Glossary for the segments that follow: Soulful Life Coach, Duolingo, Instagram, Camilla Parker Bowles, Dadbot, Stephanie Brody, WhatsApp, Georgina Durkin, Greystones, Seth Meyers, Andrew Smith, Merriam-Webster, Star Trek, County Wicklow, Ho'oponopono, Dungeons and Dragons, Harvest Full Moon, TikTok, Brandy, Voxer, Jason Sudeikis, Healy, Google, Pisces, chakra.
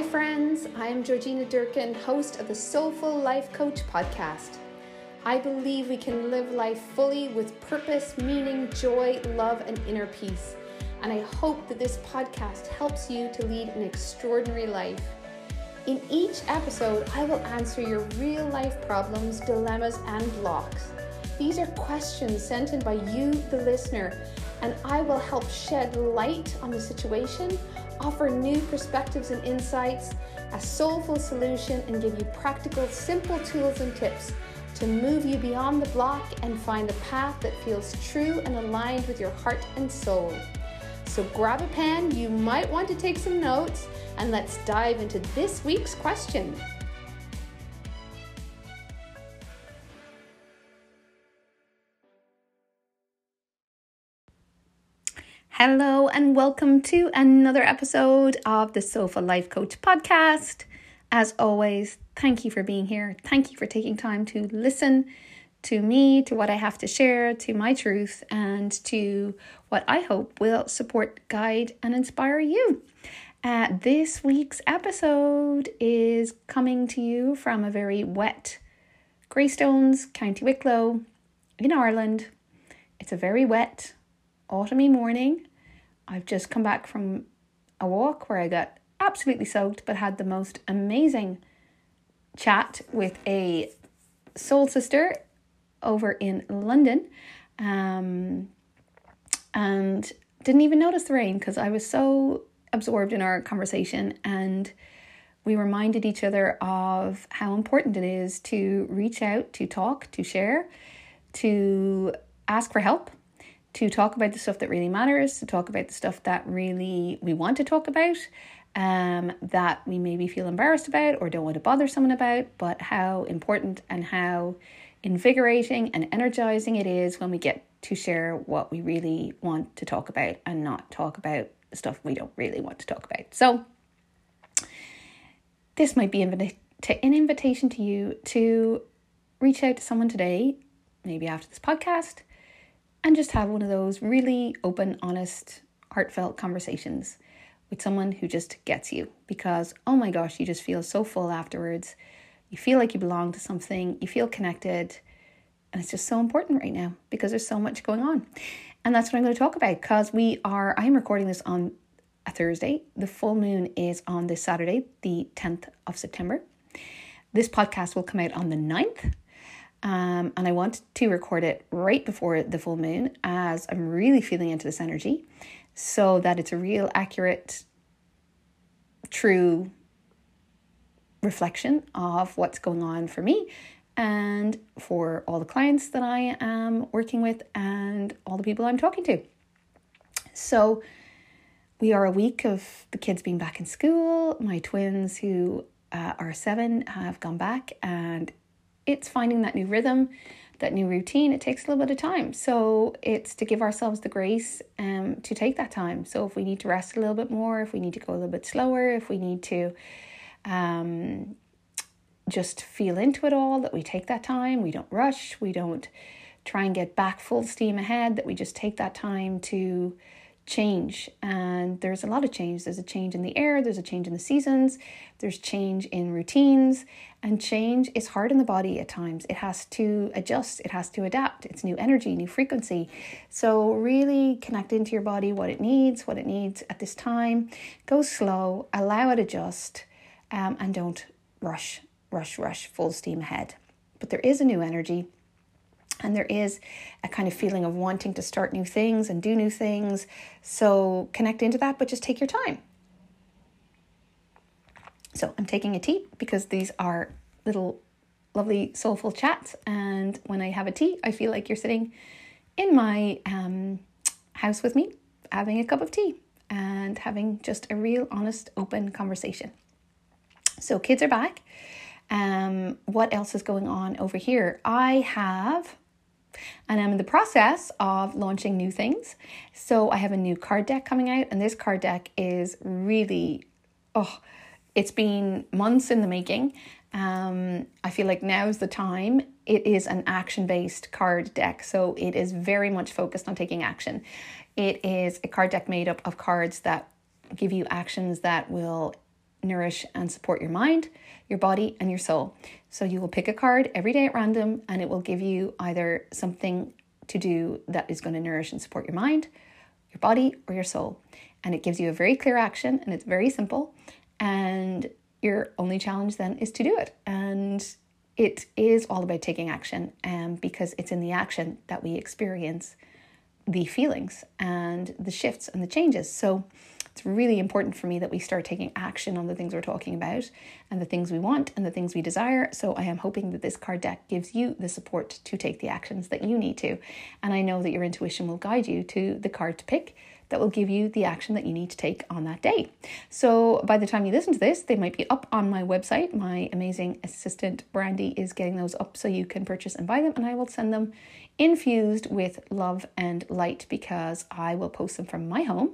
Hi friends, I'm Georgina Durkin, host of the Soulful Life Coach podcast. I believe we can live life fully with purpose, meaning, joy, love, and inner peace. And I hope that this podcast helps you to lead an extraordinary life. In each episode, I will answer your real life problems, dilemmas, and blocks. These are questions sent in by you, the listener, and I will help shed light on the situation, offer new perspectives and insights, a soulful solution, and give you practical, simple tools and tips to move you beyond the block and find the path that feels true and aligned with your heart and soul. So grab a pen, you might want to take some notes, and let's dive into this week's question. Hello and welcome to another episode of the Soulful Life Coach podcast. As always, thank you for being here. Thank you for taking time to listen to me, to what I have to share, to my truth, and to what I hope will support, guide, and inspire you. This week's episode is coming to you from a very wet Greystones, County Wicklow in Ireland. It's a very wet autumny morning. I've just come back from a walk where I got absolutely soaked but had the most amazing chat with a soul sister over in London, and didn't even notice the rain because I was so absorbed in our conversation, and we reminded each other of how important it is to reach out, to talk, to share, to ask for help, to talk about the stuff that really matters, to talk about the stuff that really we want to talk about, that we maybe feel embarrassed about or don't want to bother someone about, but how important and how invigorating and energizing it is when we get to share what we really want to talk about and not talk about stuff we don't really want to talk about. So this might be an invitation to you to reach out to someone today, maybe after this podcast, and just have one of those really open, honest, heartfelt conversations with someone who just gets you. Because, oh my gosh, you just feel so full afterwards. You feel like you belong to something. You feel connected. And it's just so important right now because there's so much going on. And that's what I'm going to talk about, because I'm recording this on a Thursday. The full moon is on this Saturday, the 10th of September. This podcast will come out on the 9th. And I want to record it right before the full moon, as I'm really feeling into this energy, so that it's a real accurate, true reflection of what's going on for me and for all the clients that I am working with and all the people I'm talking to. So we are a week of the kids being back in school. My twins, who are 7, have gone back, and it's finding that new rhythm, that new routine. It takes a little bit of time. So it's to give ourselves the grace to take that time. So if we need to rest a little bit more, if we need to go a little bit slower, if we need to just feel into it all, that we take that time. We don't rush. We don't try and get back full steam ahead, that we just take that time to change. And there's a lot of change. There's a change in the air, there's a change in the seasons, there's change in routines, and change is hard on the body at times. It has to adjust, it has to adapt. It's new energy, new frequency. So really connect into your body, what it needs at this time. Go slow, allow it adjust, and don't rush full steam ahead. But there is a new energy. And there is a kind of feeling of wanting to start new things and do new things. So connect into that, but just take your time. So I'm taking a tea because these are little lovely soulful chats. And when I have a tea, I feel like you're sitting in my house with me, having a cup of tea and having just a real honest, open conversation. So kids are back. What else is going on over here? I'm in the process of launching new things. So I have a new card deck coming out, and this card deck is really, it's been months in the making. I feel like now is the time. It is an action-based card deck, so it is very much focused on taking action. It is a card deck made up of cards that give you actions that will nourish and support your mind, your body, and your soul. So you will pick a card every day at random, and it will give you either something to do that is going to nourish and support your mind, your body, or your soul. And it gives you a very clear action, and it's very simple. And your only challenge then is to do it. And it is all about taking action, because it's in the action that we experience the feelings and the shifts and the changes. So it's really important for me that we start taking action on the things we're talking about and the things we want and the things we desire. So I am hoping that this card deck gives you the support to take the actions that you need to. And I know that your intuition will guide you to the card to pick that will give you the action that you need to take on that day. So by the time you listen to this, they might be up on my website. My amazing assistant Brandy is getting those up so you can purchase and buy them, and I will send them infused with love and light because I will post them from my home.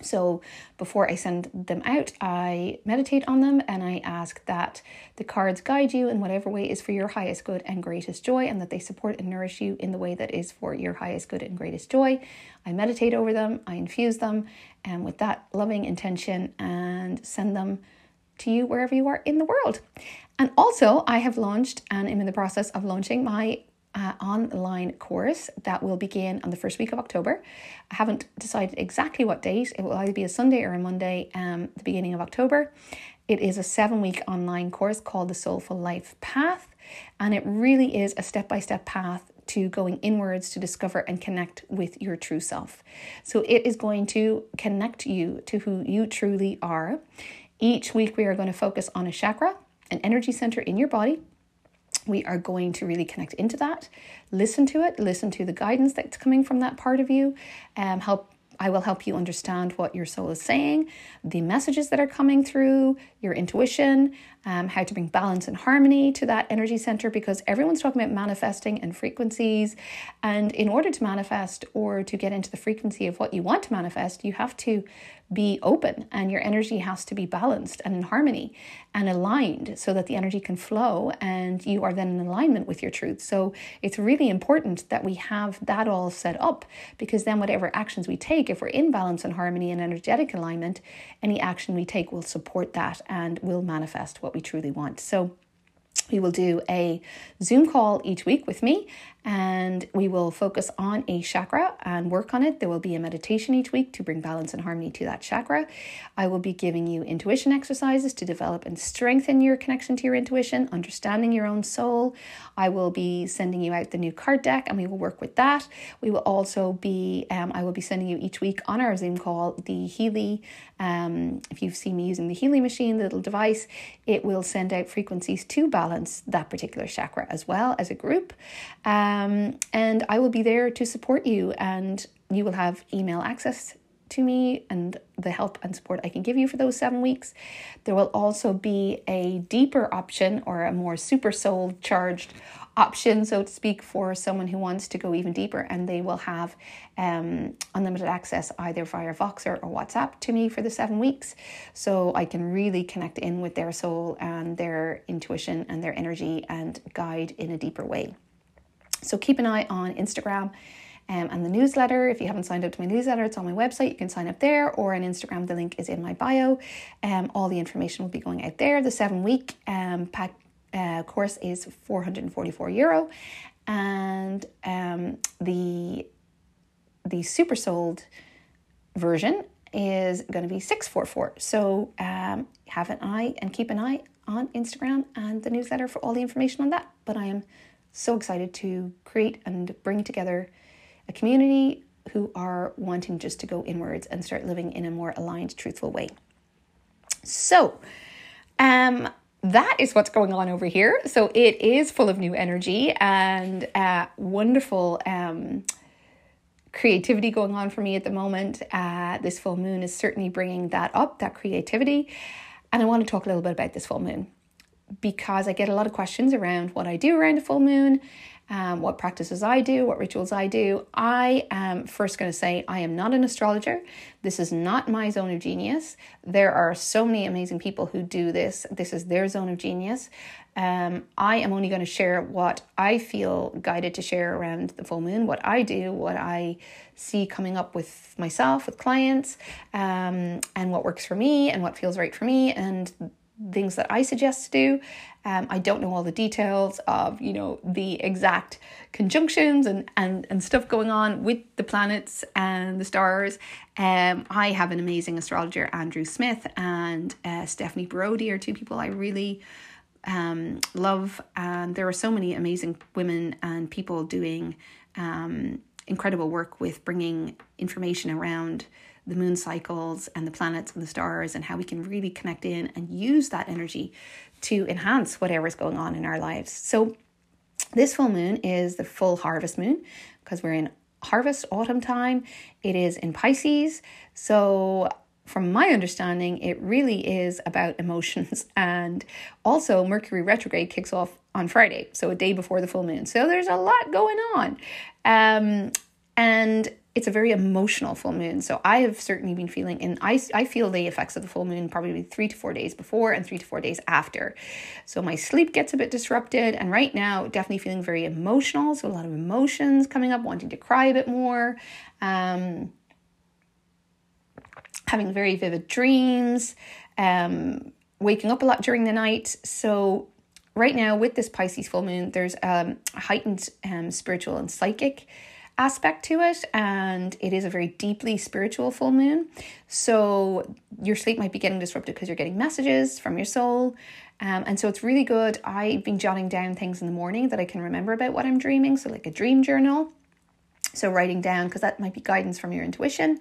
So before I send them out, I meditate on them and I ask that the cards guide you in whatever way is for your highest good and greatest joy, and that they support and nourish you in the way that is for your highest good and greatest joy. I meditate over them, I infuse them, and with that loving intention, and send them to you wherever you are in the world. And also I have launched and am in the process of launching my online course that will begin on the first week of October. I haven't decided exactly what date. It will either be a Sunday or a Monday, the beginning of October. It is a 7-week online course called the Soulful Life Path, and it really is a step-by-step path to going inwards to discover and connect with your true self. So it is going to connect you to who you truly are. Each week we are going to focus on a chakra, an energy center in your body. We are going to really connect into that, listen to it, listen to the guidance that's coming from that part of you. I will help you understand what your soul is saying, the messages that are coming through, your intuition, how to bring balance and harmony to that energy center, because everyone's talking about manifesting and frequencies. And in order to manifest or to get into the frequency of what you want to manifest, you have to be open and your energy has to be balanced and in harmony and aligned so that the energy can flow and you are then in alignment with your truth. So it's really important that we have that all set up, because then whatever actions we take, if we're in balance and harmony and energetic alignment, any action we take will support that and will manifest what we truly want. So we will do a Zoom call each week with me, and we will focus on a chakra and work on it. There will be a meditation each week to bring balance and harmony to that chakra. I will be giving you intuition exercises to develop and strengthen your connection to your intuition, understanding your own soul. I will be sending you out the new card deck, and we will work with that. We will also be, I will be sending you each week on our Zoom call, the Healy. If you've seen me using the Healy machine, the little device, it will send out frequencies to balance that particular chakra as well as a group. And I will be there to support you, and you will have email access to me and the help and support I can give you for those 7 weeks. There will also be a deeper option, or a more super soul charged option, so to speak, for someone who wants to go even deeper, and they will have unlimited access either via Voxer or WhatsApp to me for the 7 weeks, so I can really connect in with their soul and their intuition and their energy and guide in a deeper way. So keep an eye on Instagram and the newsletter. If you haven't signed up to my newsletter, it's on my website. You can sign up there, or on Instagram. The link is in my bio. All the information will be going out there. The 7-week course is €444, and the super sold version is going to be €644. So have an eye and keep an eye on Instagram and the newsletter for all the information on that. But I am so excited to create and bring together a community who are wanting just to go inwards and start living in a more aligned, truthful way. So, that is what's going on over here. So it is full of new energy and wonderful creativity going on for me at the moment. This full moon is certainly bringing that up, that creativity. And I want to talk a little bit about this full moon, because I get a lot of questions around what I do around a full moon, what practices I do, what rituals I do. I am first going to say I am not an astrologer. This is not my zone of genius. There are so many amazing people who do this. This is their zone of genius. I am only going to share what I feel guided to share around the full moon, what I do, what I see coming up with myself, with clients, and what works for me and what feels right for me and things that I suggest to do. I don't know all the details of, you know, the exact conjunctions and stuff going on with the planets and the stars. I have an amazing astrologer, Andrew Smith, and Stephanie Brody are two people I really love. And there are so many amazing women and people doing incredible work with bringing information around the moon cycles and the planets and the stars and how we can really connect in and use that energy to enhance whatever's going on in our lives. So this full moon is the full harvest moon because we're in harvest, autumn time. It is in Pisces. So from my understanding, it really is about emotions. And also Mercury retrograde kicks off on Friday, so a day before the full moon. So there's a lot going on. And it's a very emotional full moon. So I have certainly been feeling, and I feel the effects of the full moon probably 3 to 4 days before and 3 to 4 days after. So my sleep gets a bit disrupted. And right now, definitely feeling very emotional. So a lot of emotions coming up, wanting to cry a bit more, having very vivid dreams, waking up a lot during the night. So right now with this Pisces full moon, there's a heightened spiritual and psychic aspect to it, and it is a very deeply spiritual full moon. So your sleep might be getting disrupted because you're getting messages from your soul, and so it's really good. I've been jotting down things in the morning that I can remember about what I'm dreaming, so like a dream journal, so writing down, because that might be guidance from your intuition.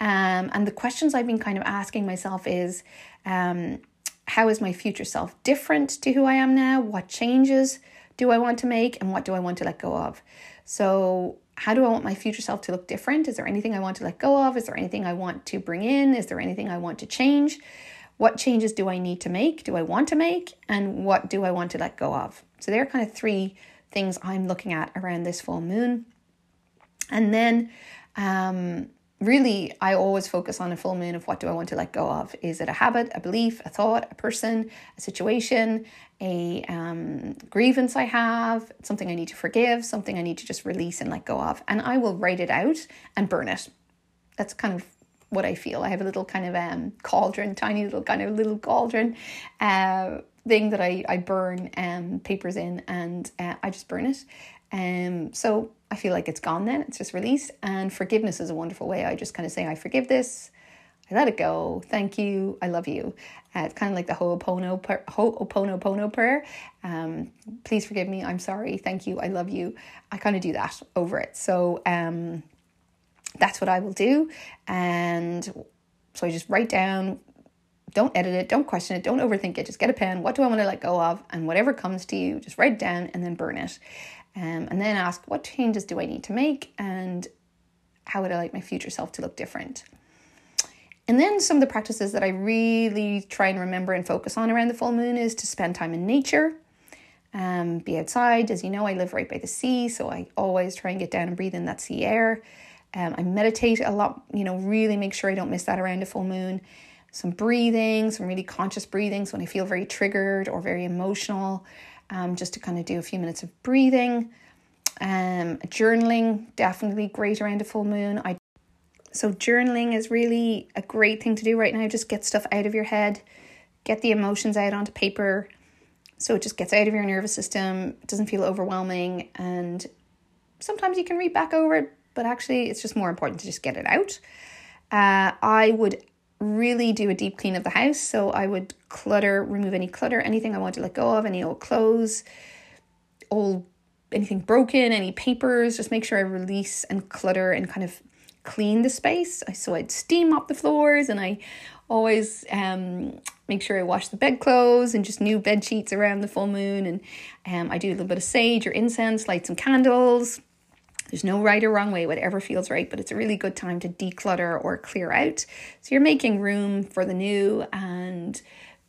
And the questions I've been kind of asking myself is, how is my future self different to who I am now? What changes do I want to make, and what do I want to let go of? So how do I want my future self to look different? Is there anything I want to let go of? Is there anything I want to bring in? Is there anything I want to change? What changes do I need to make? Do I want to make? And what do I want to let go of? So there are kind of three things I'm looking at around this full moon. And then really, I always focus on a full moon of what do I want to let go of? Is it a habit, a belief, a thought, a person, a situation, a grievance I have, something I need to forgive, something I need to just release and let go of? And I will write it out and burn it. That's kind of what I feel. I have a little kind of cauldron, tiny little kind of little cauldron thing that I burn papers in, and I just burn it. So I feel like it's gone then, it's just released. And forgiveness is a wonderful way. I just kind of say, I forgive this, I let it go, thank you, I love you. It's kind of like the Ho'oponopono prayer. Please forgive me, I'm sorry, thank you, I love you. I kind of do that over it. So that's what I will do. And so I just write down, don't edit it, don't question it, don't overthink it, just get a pen, what do I want to let go of? And whatever comes to you, just write it down and then burn it. And then ask, what changes do I need to make, and how would I like my future self to look different? And then some of the practices that I really try and remember and focus on around the full moon is to spend time in nature, be outside. As you know, I live right by the sea, so I always try and get down and breathe in that sea air. I meditate a lot, you know, really make sure I don't miss that around a full moon. Some breathing, some really conscious breathings when I feel very triggered or very emotional. Just to kind of do a few minutes of breathing, journaling, definitely great around a full moon. So journaling is really a great thing to do right now. Just get stuff out of your head, get the emotions out onto paper. So it just gets out of your nervous system. It doesn't feel overwhelming. And sometimes you can read back over it, but actually it's just more important to just get it out. I would really do a deep clean of the house. So I would remove any clutter, anything I want to let go of, any old clothes, anything broken, any papers, just make sure I release and clutter and kind of clean the space. So I'd steam up the floors, and I always make sure I wash the bedclothes and just new bed sheets around the full moon. And I do a little bit of sage or incense, light some candles. There's no right or wrong way, whatever feels right, but it's a really good time to declutter or clear out. So you're making room for the new and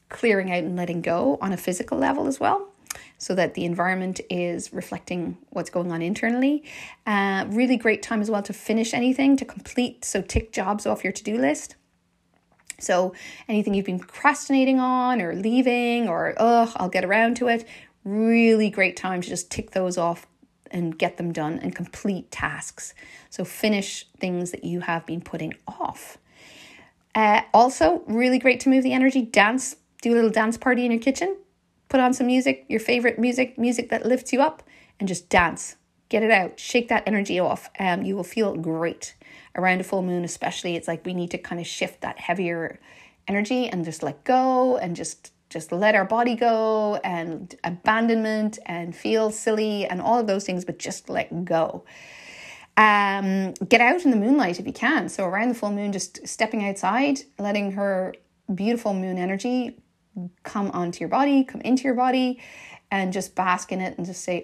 clearing out and letting go on a physical level as well. so that the environment is reflecting what's going on internally. Really great time as well to finish anything, to complete. So tick jobs off your to-do list. So anything you've been procrastinating on or leaving or, I'll get around to it. Really great time to just tick those off and get them done and complete tasks. So finish things that you have been putting off. Also, really great to move the energy. Dance, do a little dance party in your kitchen. Put on some music, your favorite music that lifts you up, and just dance. Get it out. Shake that energy off. You will feel great. Around a full moon especially, it's like we need to kind of shift that heavier energy and just let go and just let our body go, and abandonment and feel silly and all of those things, but just let go. Get out in the moonlight if you can. So around the full moon, just stepping outside, letting her beautiful moon energy come into your body, and just bask in it and just say,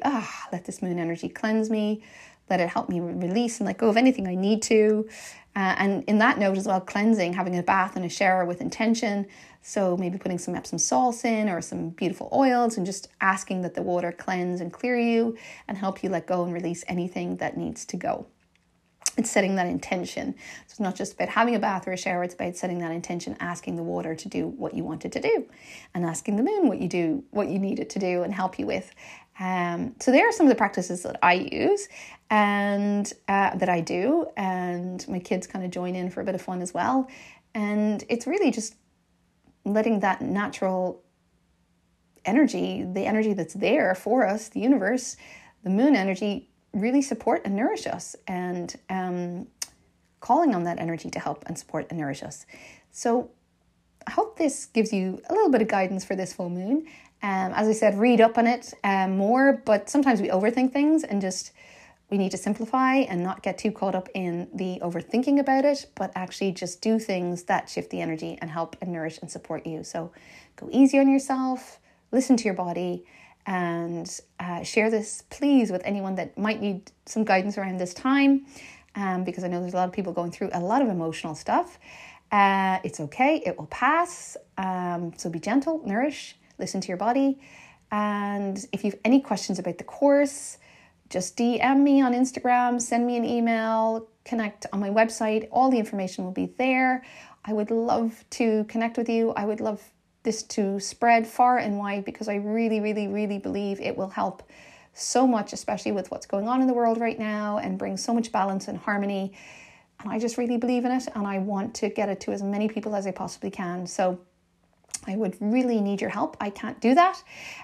let this moon energy cleanse me. Let it help me release and let go of anything I need to. And in that note as well, cleansing, having a bath and a shower with intention. So maybe putting some Epsom salts in or some beautiful oils, and just asking that the water cleanse and clear you and help you let go and release anything that needs to go. It's setting that intention. So it's not just about having a bath or a shower. It's about setting that intention, asking the water to do what you wanted to do, and asking the moon what you need it to do and help you with. So there are some of the practices that I use and that I do, and my kids kind of join in for a bit of fun as well. And it's really just letting that natural energy, the energy that's there for us, the universe, the moon energy, really support and nourish us, and calling on that energy to help and support and nourish us. So I hope this gives you a little bit of guidance for this full moon. As I said, read up on it more, but sometimes we overthink things, and we need to simplify and not get too caught up in the overthinking about it, but actually just do things that shift the energy and help and nourish and support you. So go easy on yourself, listen to your body, and share this, please, with anyone that might need some guidance around this time, because I know there's a lot of people going through a lot of emotional stuff. It's okay, it will pass. So be gentle, nourish, listen to your body. And if you have any questions about the course, just DM me on Instagram, send me an email, connect on my website. All the information will be there. I would love to connect with you. I would love this to spread far and wide, because I really, really, really believe it will help so much, especially with what's going on in the world right now, and bring so much balance and harmony. And I just really believe in it, and I want to get it to as many people as I possibly can. So I would really need your help. I can't do that.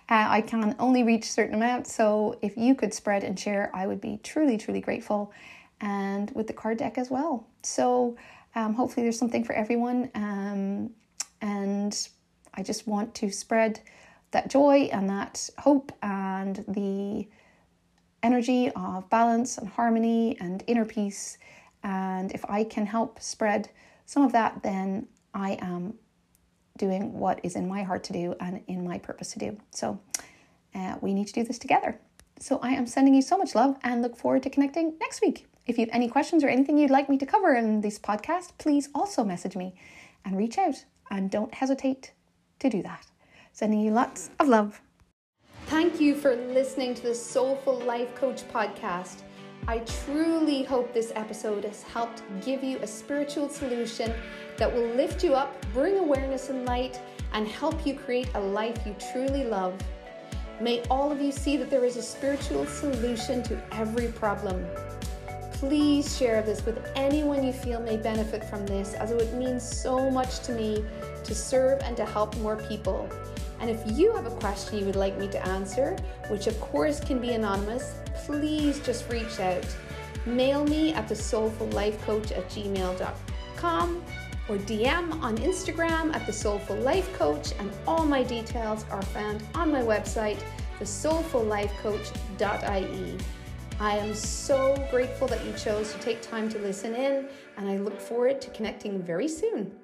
I can only reach certain amounts. So if you could spread and share, I would be truly, truly grateful. And with the card deck as well. So hopefully there's something for everyone. And I just want to spread that joy and that hope and the energy of balance and harmony and inner peace. And if I can help spread some of that, then I am doing what is in my heart to do and in my purpose to do. So we need to do this together. So I am sending you so much love and look forward to connecting next week. If you have any questions or anything you'd like me to cover in this podcast, please also message me and reach out. And don't hesitate to do that. Sending you lots of love. Thank you for listening to the Soulful Life Coach podcast. I truly hope this episode has helped give you a spiritual solution that will lift you up, bring awareness and light, and help you create a life you truly love. May all of you see that there is a spiritual solution to every problem. Please share this with anyone you feel may benefit from this, as it would mean so much to me to serve and to help more people. And if you have a question you would like me to answer, which of course can be anonymous, please just reach out. Mail me at thesoulfullifecoach@gmail.com or DM on Instagram at thesoulfullifecoach, and all my details are found on my website, thesoulfullifecoach.ie. I am so grateful that you chose to take time to listen in, and I look forward to connecting very soon.